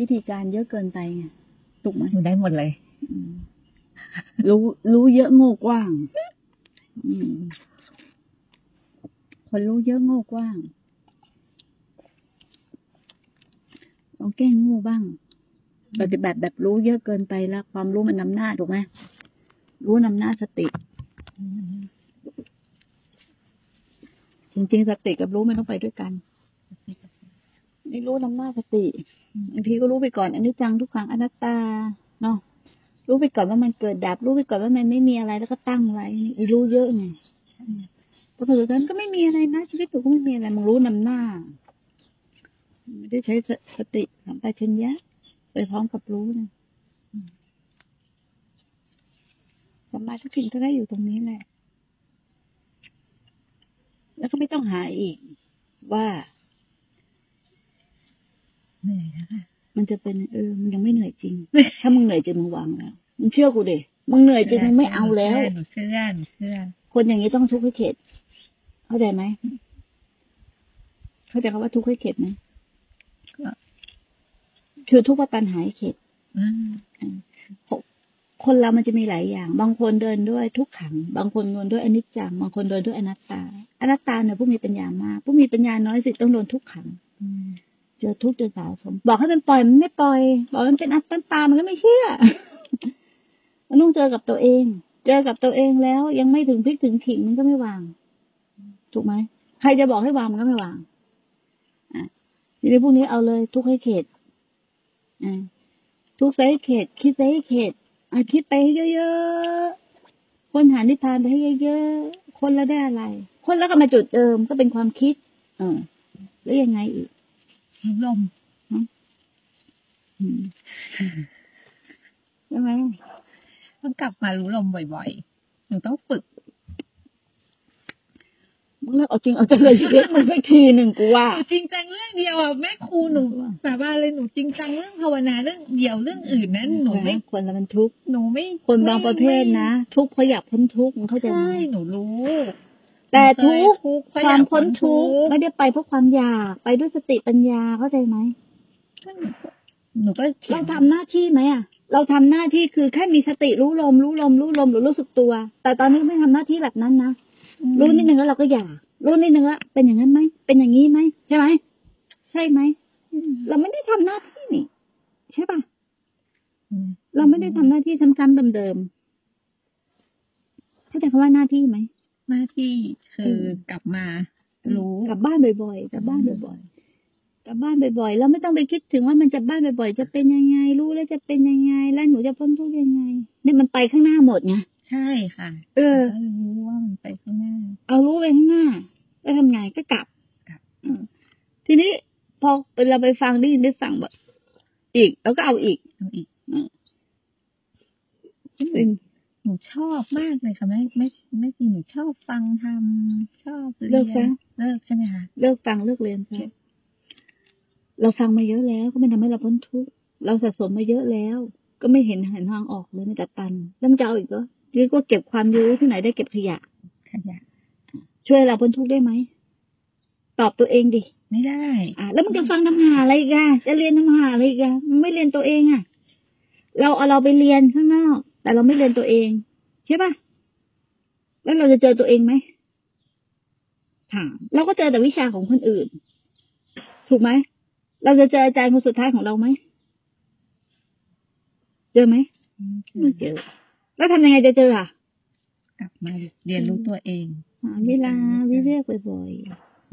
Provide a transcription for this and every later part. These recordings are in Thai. วิธีการเยอะเกินไปไงถูกไหมได้หมดเลยรู้เยอะโง่กว้างคนรู้เยอะโง่กว้างลองแก้งโง่บ้างปฏิบัติแบบรู้เยอะเกินไปแล้วความรู้มันนำหน้าถูกไหมรู้นำหน้าสติจริงๆสติกับรู้ไม่ต้องไปด้วยกันนี่รู้นำหน้าสติบางทีก็รู้ไปก่อนอนิจจังทุกขังอนัตตาเนาะรู้ไปก่อนว่ามันเกิดดับรู้ไปก่อนว่ามันไม่มีอะไรแล้วก็ตั้งไว้นี่รู้เยอะไงพอถึงนั้นก็ไม่มีอะไรนะชีวิตตัวก็ไม่มีอะไรมันรู้นำหน้าไม่ได้ใช้สติสัมปชัญญะไปพร้อมกับรู้นะสัมมาทิฏฐิก็ได้อยู่ตรงนี้แหละแล้วก็ไม่ต้องหาอีกว่าเหนื่อยนะคะมันจะเป็นมันยังไม่เหนื่อยจริง ถ้ามึงเหนื่อยจริงมึงวางแล้วมึงเชื่อกูดิมึงเหนื่อยจริงมึงไม่เอาแล้วเชื่อคนอย่างนี้ต้องทุกข์ให้เข็ดเข้าใจไหมเข้าใจคำว่าทุกข์ให้เข็ดไหมคือทุกข์ว่าตัณหาให้เข็ดคนเรามันจะมีหลายอย่างบางคนเดินด้วยทุกขังบางคนเดินด้วยอนิจจังบางคนเดินด้วยอนัตตาเนี่ยผู้มีปัญญามากผู้มีปัญญาน้อยสิต้องโดนทุกขังเจอทุกข์เจอสาวสมบอกให้มันปล่อยมันไม่ปล่อยบอกมันเป็นอัตตามันก็ไม่เชื่อมันต้องเจอกับตัวเองแล้วยังไม่ถึงพลิกถึงขิงมันก็ไม่วางถูกไหมใครจะบอกให้วางมันก็ไม่วางในพวกนี้เอาเลยทุกข์ให้เข็ดทุกข์ให้เข็ดคิดให้เข็ดคิดไปให้เยอะๆคนหานิพพานไปให้เยอะๆคนละได้อะไรคนละก็มาจุดเดิมก็เป็นความคิดแล้วยังไงอีกลมใช่ไหมต้องกลับมารู้ลมบ่อยๆหนูต้องฝึกมึงเลิกเอาจริงเอาจังเลยชีวิตมึงสักทีหนึ่งกูว่าจริงจังเรื่องเดียวอ่ะแม่ครูหนูสาบานเลยหนูจริงจังเรื่องภาวนาเรื่องเดียวเรื่องอื่นนั้นหนูไม่ควรแล้วมันทุกข์หนูไม่คนบางประเภทนะทุกข์เพราะอยากพ้นทุกข์เข้าใจไหมใช่หนูรู้แต่ทุกข์ความพ้นทุกข์ไม่ได้ไปเพราะความอยากไปด้วยสติปัญญาเข้าใจไหมหนูก็เราทำหน้าที่ไหมอ่ะเราทำหน้าที่คือแค่มีสติรู้ลมหรือรู้สึกตัวแต่ตอนนี้ไม่ทำหน้าที่แบบนั้นนะรู้นิดนึงแล้วเราก็อยากรู้นิดนึงแล้วเป็นอย่างนั้นไหมเป็นอย่างนี้ไหมใช่ไหมใช่ไหมเราไม่ได้ทำหน้าที่นี่ใช่ป่ะเราไม่ได้ทำหน้าที่ซ้ำๆเดิมๆเข้าใจคำว่าหน้าที่ไหมหน้าที่คือกลับมารู้กลับบ้านบ่อยๆกลับบ้านบ่อยๆแล้วไม่ต้องไปคิดถึงว่ามันจะบ้านบ่อยๆจะเป็นยังไงรู้แล้วจะเป็นยังไงแล้วหนูจะพ้นทุกข์ยังไงเนี่ยมันไปข้างหน้าหมดไงใช่ค่ะรู้ว่ามันไปข้างหน้าเอารู้ไปข้างหน้าแล้วทำไงก็กลับทีนี้พอเราไปฟังได้ยินได้ฟังแบบอีกแล้วก็เอาอีกหนูชอบมากเลยค่ะไม่จริงหนูชอบฟังทำชอบเรียนเลิกใช่ไหมคะเลิกฟังเลิกเรียนไปเราฟังมาเยอะแล้วก็ไม่ทำให้เราพ้นทุกข์เราสะสมมาเยอะแล้วก็ไม่เห็นหันทางออกเลยไม่ตัดตันแล้วจะเอาอีกก็ยึดว่าเก็บความรู้ที่ไหนได้เก็บขยะช่วยเราพ้นทุกข์ได้ไหมตอบตัวเองดิไม่ได้แล้วมันจะฟังทำหาอะไรกันจะเรียนทำหาอะไรกันไม่เรียนตัวเองอ่ะเราเอาเราไปเรียนข้างนอกแต่เราไม่เรียนตัวเองใช่ป่ะแล้วเราจะเจอตัวเองไหมถามเราก็เจอแต่วิชาของคนอื่นถูกไหมเราจะเจออาจารย์คนสุดท้ายของเราไหมเจอไหมไม่เจอแล้วทำยังไงจะเจออ่ะกลับมาเรียนรู้ตัวเองหาเวลาวิเวกบ่อย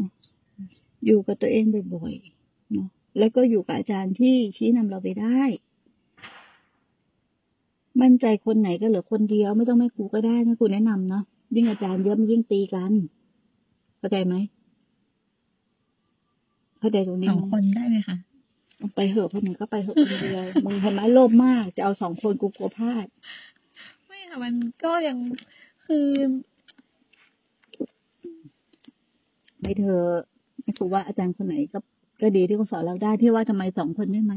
ๆอยู่กับตัวเองบ่อยๆเนาะแล้วก็อยู่กับอาจารย์ที่ชี้นำเราไปได้มั่นใจคนไหนก็เหลือคนเดียวไม่ต้องแม่ครูก็ได้แม่ครูแนะนำเนาะยิ่งอาจารย์เยอะมันยิ่งตีกันเข้าใจไหมเข้าใจตรงนี้สองคนได้ไหมคะไปเหอะคนหนึ่งก็ไปเหอะคนเดียวมึงเห็นไหมโลภมากจะเอาสองคนกูกลัวพลาดไม่ค่ะมันก็ยังคือไม่เธอแม่ครูว่าอาจารย์คนไหนก็ดีที่เขาสอนเราได้ที่ว่าทำไมสองคนได้ไหม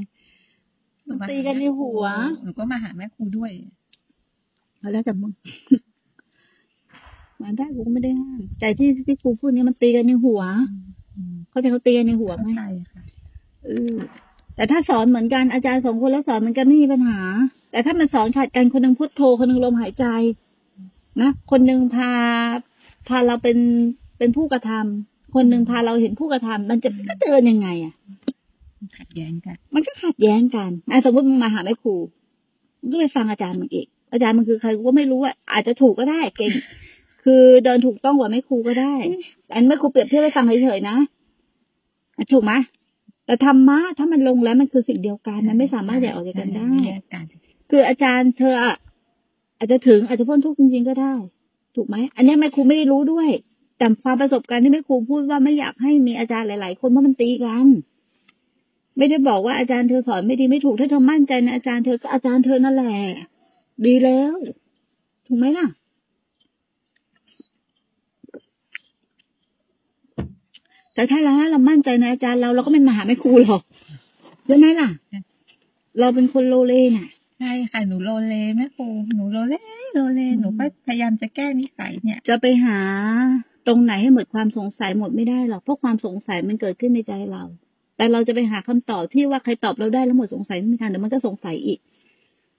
ตีกันในหัวหนูก็มาหาแม่ครูด้วยแล้วแต่มึงมาได้กูไม่ได้ห้ามแต่ที่ครูพูดนี้มันตีกันในหัวเขาตีกันในหัวไหมใช่ค่ะ แต่ถ้าสอนเหมือนกันอาจารย์สองคนแล้วสอนเหมือนกันไม่มีปัญหาแต่ถ้ามันสอนขัดกันคนนึงพุทโธคนนึงลมหายใจนะคนนึงพาเราเป็นผู้กระทำคนนึงพาเราเห็นผู้กระทำมันจะก็เดินยังไงอ่ะขัดแย้งกันมันก็ขัดแย้งกันสมมติมึงมาหาแม่ครูมึงก็ไปฟังอาจารย์มึงเองอาจารย์มันคือใครก็ไม่รู้อ่ะอาจจะถูกก็ได้เก่งคือเดินถูกต้องกว่าแม่ครูก็ได้อันแม่ครูเปรียบเทียบให้ฟังเฉยๆนะถูกไหมแต่ธรรมะถ้ามันลงแล้วมันคือสิ่งเดียวกันมันไม่สามารถแยกออกจากกันได้คืออาจารย์เธออาจจะถึงอาจจะพ้นทุกข์จริงๆก็ได้ถูกไหมอันนี้แม่ครูไม่ได้รู้ด้วยแต่ความประสบการณ์ที่แม่ครูพูดว่าไม่อยากให้มีอาจารย์หลายๆคนเพราะมันตีกันไม่ได้บอกว่าอาจารย์เธอสอนไม่ดีไม่ถูกถ้าเธอมั่นใจในอาจารย์เธอก็อาจารย์เธอนั่นแหละดีแล้วถูกไหมล่ะแต่ถ้าเรามั่นใจในอาจารย์เราก็ไม่มาหาแม่ครูหรอกใช่ไหมล่ะเราเป็นคนโลเลน่ะใช่ค่ะหนูโลเลแม่ครูหนูโลเลหนูก็พยายามจะแก้นิสัยเนี่ยจะไปหาตรงไหนให้หมดความสงสัยหมดไม่ได้หรอกเพราะความสงสัยมันเกิดขึ้นในใจเราแต่เราจะไปหาคำตอบที่ว่าใครตอบเราได้แล้วหมดสงสัยไม่มีทางเดี๋ยวมันก็สงสัยอีก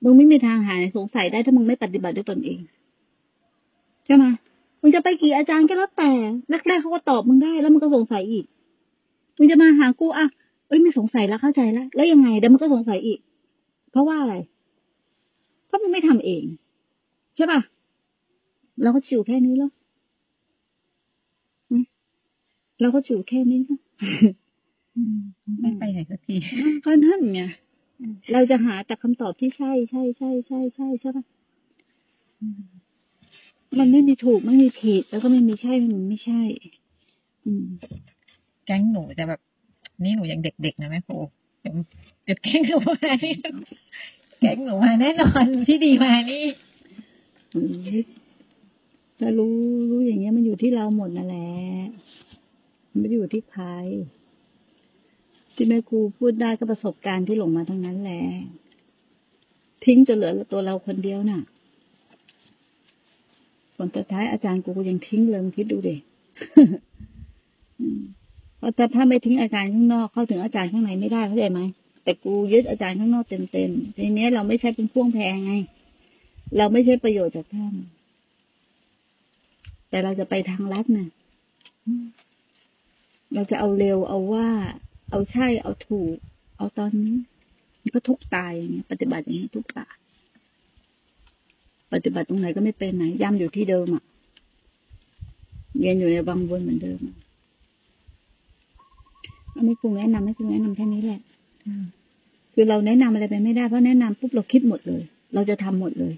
มึงไม่มีทางหายสงสัยได้ถ้ามึงไม่ปฏิบัติด้วยตนเองใช่ไหมมึงจะไปกี่อาจารย์ก็แล้วแต่แรกๆเขาก็ตอบมึงได้แล้วมึงก็สงสัยอีกมึงจะมาหากูอ่ะเอ้ยไม่สงสัยแล้วเข้าใจแล้วแล้วยังไงเดี๋ยวมันก็สงสัยอีกเพราะว่าอะไรเพราะมึงไม่ทำเองใช่ป่ะเราก็ชิวแค่นี้แล้วเราก็ชิวแค่นี้แล้วไม่ไปไหนสักทีก็นั่นไงเราจะหาแต่คำตอบที่ใช่ใช่ป่ะมันไม่มีถูกไม่มีผิดแล้วก็ไม่มีใช่มันไม่ใช่แก๊งหนูแต่แบบนี่หนูยังเด็กๆนะแม่ครูเดี๋ยวแก๊งหนูมานี่แก๊งหนูมาแน่นอนที่ดีมานี่จะรู้อย่างเงี้ยมันอยู่ที่เราหมดนั่นแหละไม่ได้อยู่ที่ใครที่แม่ครูพูดได้ก็ประสบการณ์ที่หลงมาทั้งนั้นแหละทิ้งจนเหลือตัวเราคนเดียวน่ะผลสุดท้ายอาจารย์กูยังทิ้งเลยคิดดูดิเพราะถ้าไม่ทิ้งอาจารย์ข้างนอกเข้าถึงอาจารย์ข้างในไม่ได้เข้าใจไหมแต่กูยึดอาจารย์ข้างนอกเต็มในนี้เราไม่ใช่เป็นพ่วงแพไงเราไม่ใช่ประโยชน์จากท่านแต่เราจะไปทางลัดนะเราจะเอาเร็วเอาว่าเอาใช่เอาถูกเอาตอนนี้มันก็ทุกตายอย่างเงี้ยปฏิบัติอย่างเงี้ยทุกตายปฏิบัติตรงไหนก็ไม่เป็นไหนย่ำอยู่ที่เดิมอ่ะเรียนอยู่ในวังวนเหมือนเดิมไม่กูแนะนำไม่กูแนะนำแค่นี้แหละคือเราแนะนำอะไรไปไม่ได้เพราะแนะนำปุ๊บเราคิดหมดเลยเราจะทำหมดเลย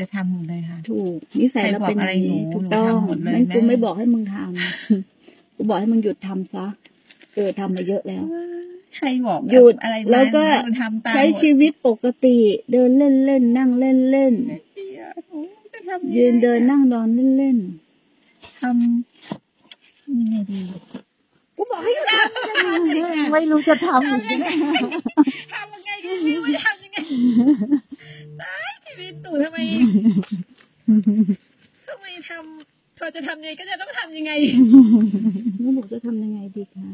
จะทำหมดเลยค่ะถูกนิสัยเราเป็นอะไรถูกต้องไม่กูไม่บอกให้มึงทำกูบอกให้มึงหยุดทำซะทำมาเยอะแล้วใครบอกหยุดอะไรแล้วก็ใช้ชีวิตปกติเดินเล่นเล่นนั่งเล่นเล่นยืนเดินนั่งนอนเล่นเล่นทำยังไงดีกูบอกให้หยุดไม่รู้จะทำยังไงกูไม่รู้จะทำยังไงตายชีวิตตู่ทำไมทำพอจะทำยังไงก็จะต้องทำยังไงไม่รู้จะทำยังไงดีคะ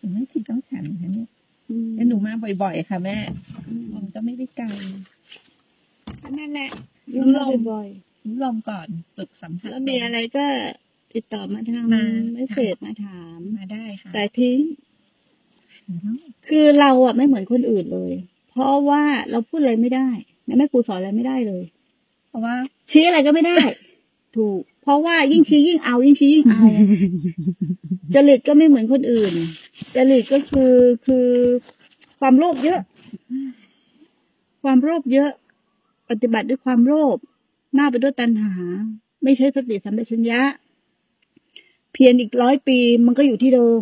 ผมไม่คิดต้องถามค่ะเนี่ยแล้วหนูมาบ่อยๆค่ะแม่ผมก็ไม่ได้ไกลนั่นแหละลมบ่อยลมก่อนฝึกสัมผัสแล้วมีอะไรก็ติดต่อมาทางไม่เสร็จมาถามมาได้ค่ะแต่ทิ้งคือเราอ่ะไม่เหมือนคนอื่นเลยเพราะว่าเราพูดอะไรไม่ได้แม่ครูสอนอะไรไม่ได้เลยเพราะว่าชี้อะไรก็ไม่ได้ถูกเพราะว่ายิ่งชี้ยิ่งเอายิ่งชี้ยิ่งเอาจริตก็ไม่เหมือนคนอื่นจริตก็คือความโลภเยอะความโลภเยอะปฏิบัติด้วยความโลภมากไปด้วยตัณหาไม่ใช่สติสัมปชัญญะเพียรอีก100ปีมันก็อยู่ที่เดิม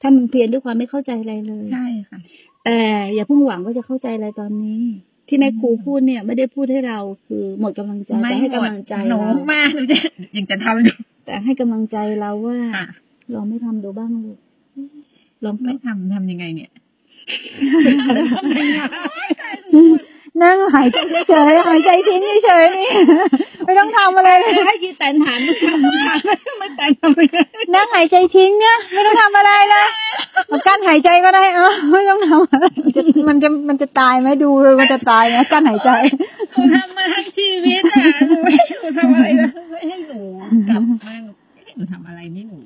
ถ้ามึงเพียรด้วยความไม่เข้าใจอะไรเลยใช่ค่ะแต่อย่าเพิ่งหวังว่าจะเข้าใจอะไรตอนนี้ที่แม่ครูพูดเนี่ยไม่ได้พูดให้เราคือหมดกำลังใจแต่ให้กำลังใจเรายังจะทำอยู่แต่ให้กำลังใจเราว่าลองไม่ทำดูบ้างลูกลองไม่ทำยังไงเนี่ย นั่งหายใจเฉยๆหายใจทิ้งเฉยๆนี่ไม่ต้องทำอะไรเลยให้ยีแตนหันไม่แตนทำไมนั่งหายใจทิ้งเนี่ยไม่ต้องทำอะไรเลยกั้นหายใจก็ได้เออไม่ต้องทำอะไรมันจะตายไหมดูเลยมันจะตายนะกั้นหายใจทำมาทั้งชีวิตอ่ะหนูทำอะไรนะไม่ให้หนูกลับมาหนูทำอะไรนี่หนู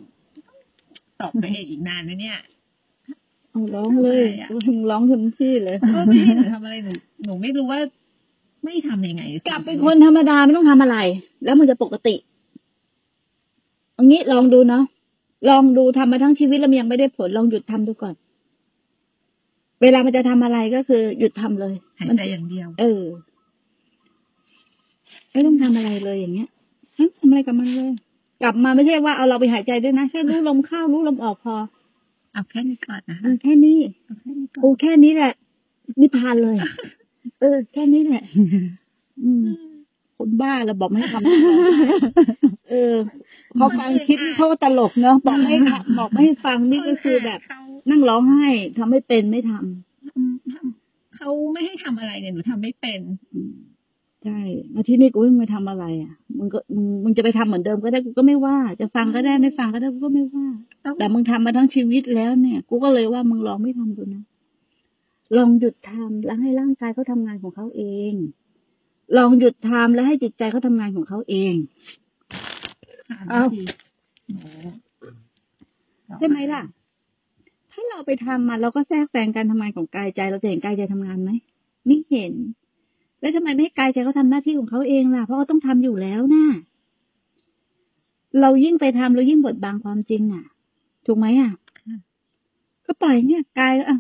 ตอบตัวเองอีกนานนะเนี่ยร้องเลยถึงร้องถึงที่เลยก็พี่หนูทำอะไรหนูไม่รู้ว่าไม่ทำยังไงกลับเป็นคนธรรมดาไม่ต้องทำอะไรแล้วมันจะปกติอันนี้ลองดูเนาะลองดูทำมาทั้งชีวิตแล้วยังไม่ได้ผลลองหยุดทำดูก่อนเวลามันจะทำอะไรก็คือหยุดทำเลยหายใจอย่างเดียวไม่ต้องทำอะไรเลยอย่างเงี้ยทำอะไรกับมันเลยกลับมาไม่ใช่ว่าเอาเราไปหายใจด้วยนะแค่รู้ลมเข้ารู้ลมออกพอเอาแค่นี้ก่อนนะแค่นี้โอ้แค่นี้แหละนิพพานเลยแค่นี้แหละคนบ้าเราบอกไม่ทำเขาฟังคิดเขาตลกเนาะบอกไม่ทำบอกไม่ฟังนี่ก็คือแบบนั่งร้องไห้ทำไม่เป็นไม่ทำเขาไม่ให้ทำอะไรเนี่ยหนูทำไม่เป็นใช่มาที่นี่กูไม่ทำอะไรอ่ะมึงจะไปทำเหมือนเดิมก็ได้กูก็ไม่ว่าจะฟังก็ได้ไม่ฟังก็ได้กูก็ไม่ว่าแต่มึงทำมาทั้งชีวิตแล้วเนี่ยกูก็เลยว่ามึงลองไม่ทำดูนะลองหยุดทำแล้วให้ร่างกายเขาทำงานของเขาเองลองหยุดทำแล้วให้จิตใจเขาทำงานของเขาเองเอาใช่ไหมล่ะถ้าเราไปทำมาเราก็แทรกแซงการทำงานของกายใจเราจะเห็นกายใจทำงานไหมไม่เห็นแล้วทำไมไม่ให้กายใจเขาทำหน้าที่ของเขาเองล่ะเพราะเขาต้องทำอยู่แล้วนะเรายิ่งไปทำเรายิ่งบดบังความจริงน่ะถูกไหมอ่ะก็ปล่อยเนี่ยกายอ่ะ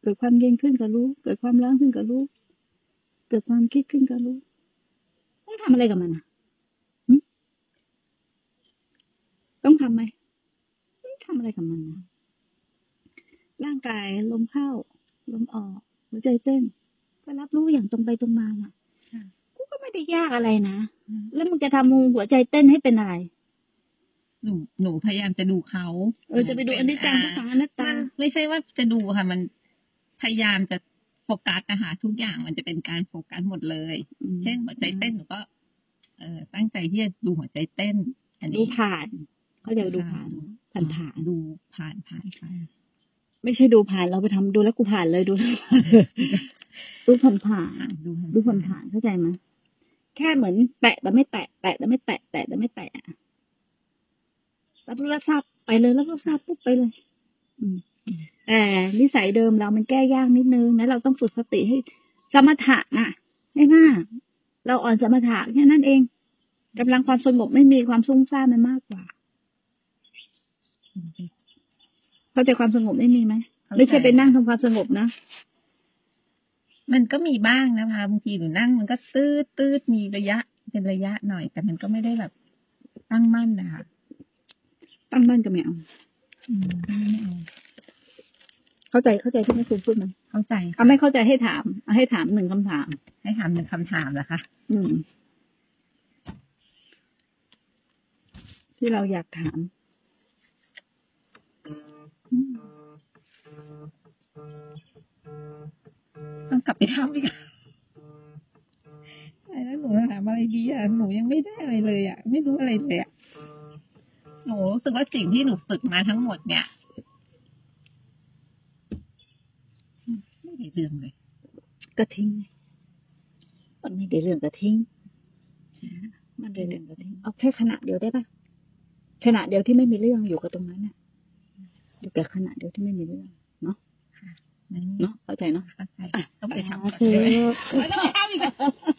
เกิดความเย็นขึ้นก็รู้เกิดความร้อนขึ้นก็รู้เกิดความคิดขึ้นก็รู้ต้องทำอะไรกับมันอ่ะต้องทำไหมไม่ทำอะไรกับมันนะร่างกายลมเข้าลมออกหัวใจเต้นก็รับรู้อย่างตรงไปตรงมาน่ะกูก็ไม่ได้ยากอะไรนะแล้วมึงจะทำมือหัวใจเต้นให้เป็นอะไรหนูพยายามจะดูเขาจะไปดูอนิจจังทุกขังอนัตตาไม่ใช่ว่าจะดูค่ะมันพยายามจะโฟกัสอาหารทุกอย่างมันจะเป็นการโฟกัสหมดเลยเช่นหัวใจเต้นหนูก็ตั้งใจที่จะดูหัวใจเต้นอันนี้ผ่านเขาเดี๋ยวดูผ่านผ่านดูผ่านไม่ใช่ดูผ่านเราไปทำดูแล้วกูผ่านเลยดูผ่านเข้าใจมั้ยแค่เหมือนแตะแต่ไม่แตะแตะแต่ไม่แตะรับรู้รับทราบไปเลยรับรู้ทราบปุ๊บไปเลยแต่นิสัยเดิมเรามันแก้ยากนิดนึงนะเราต้องฝึกสติให้สมถะน่ะให้มากเราอ่อนสมถะแค่นั้นเองกำลังความสงบไม่มีความซุ่มซ่ามมันมากกว่าเข้าใจความสงบไม่มีมั้ยไม่ใช่ไปนั่งทำความสงบนะมันก็มีบ้างนะคะบางทีหนูนั่งมันก็ตื้อมีระยะเป็นระยะหน่อยแต่มันก็ไม่ได้แบบตั้งมั่นนะคะตั้งมั่นก็ไม่เอาเข้าใจที่แม่ครูพูดมั้ยเข้าใจค่ะไม่เข้าใจให้ถามให้ถาม1คำถามให้ถาม1คำถามเหรอคะที่เราอยากถามต้องกลับไปทำอีกแล้วหนูถามอะไรดีอ่ะหนูยังไม่ได้อะไรเลยอ่ะไม่รู้อะไรเลยอ่ะหนูรู้สึกว่าสิ่งที่หนูฝึกมาทั้งหมดเนี่ยไม่ได้เรื่องเลยก็ทิ้งมันไม่ได้เรื่องก็ทิ้งมันได้เรื่องก็ทิ้งเอาแค่ขณะเดียวได้ป่ะขณะเดียวที่ไม่มีเรื่องอยู่กับตรงนั้นน่ะอยู่กับขณะเดียวที่ไม่มีเรื่องเนาะเนาะเข้าใจเนาะเข้าใจต้องไปทำก่อนเลยไม่ต้องไปทำอีก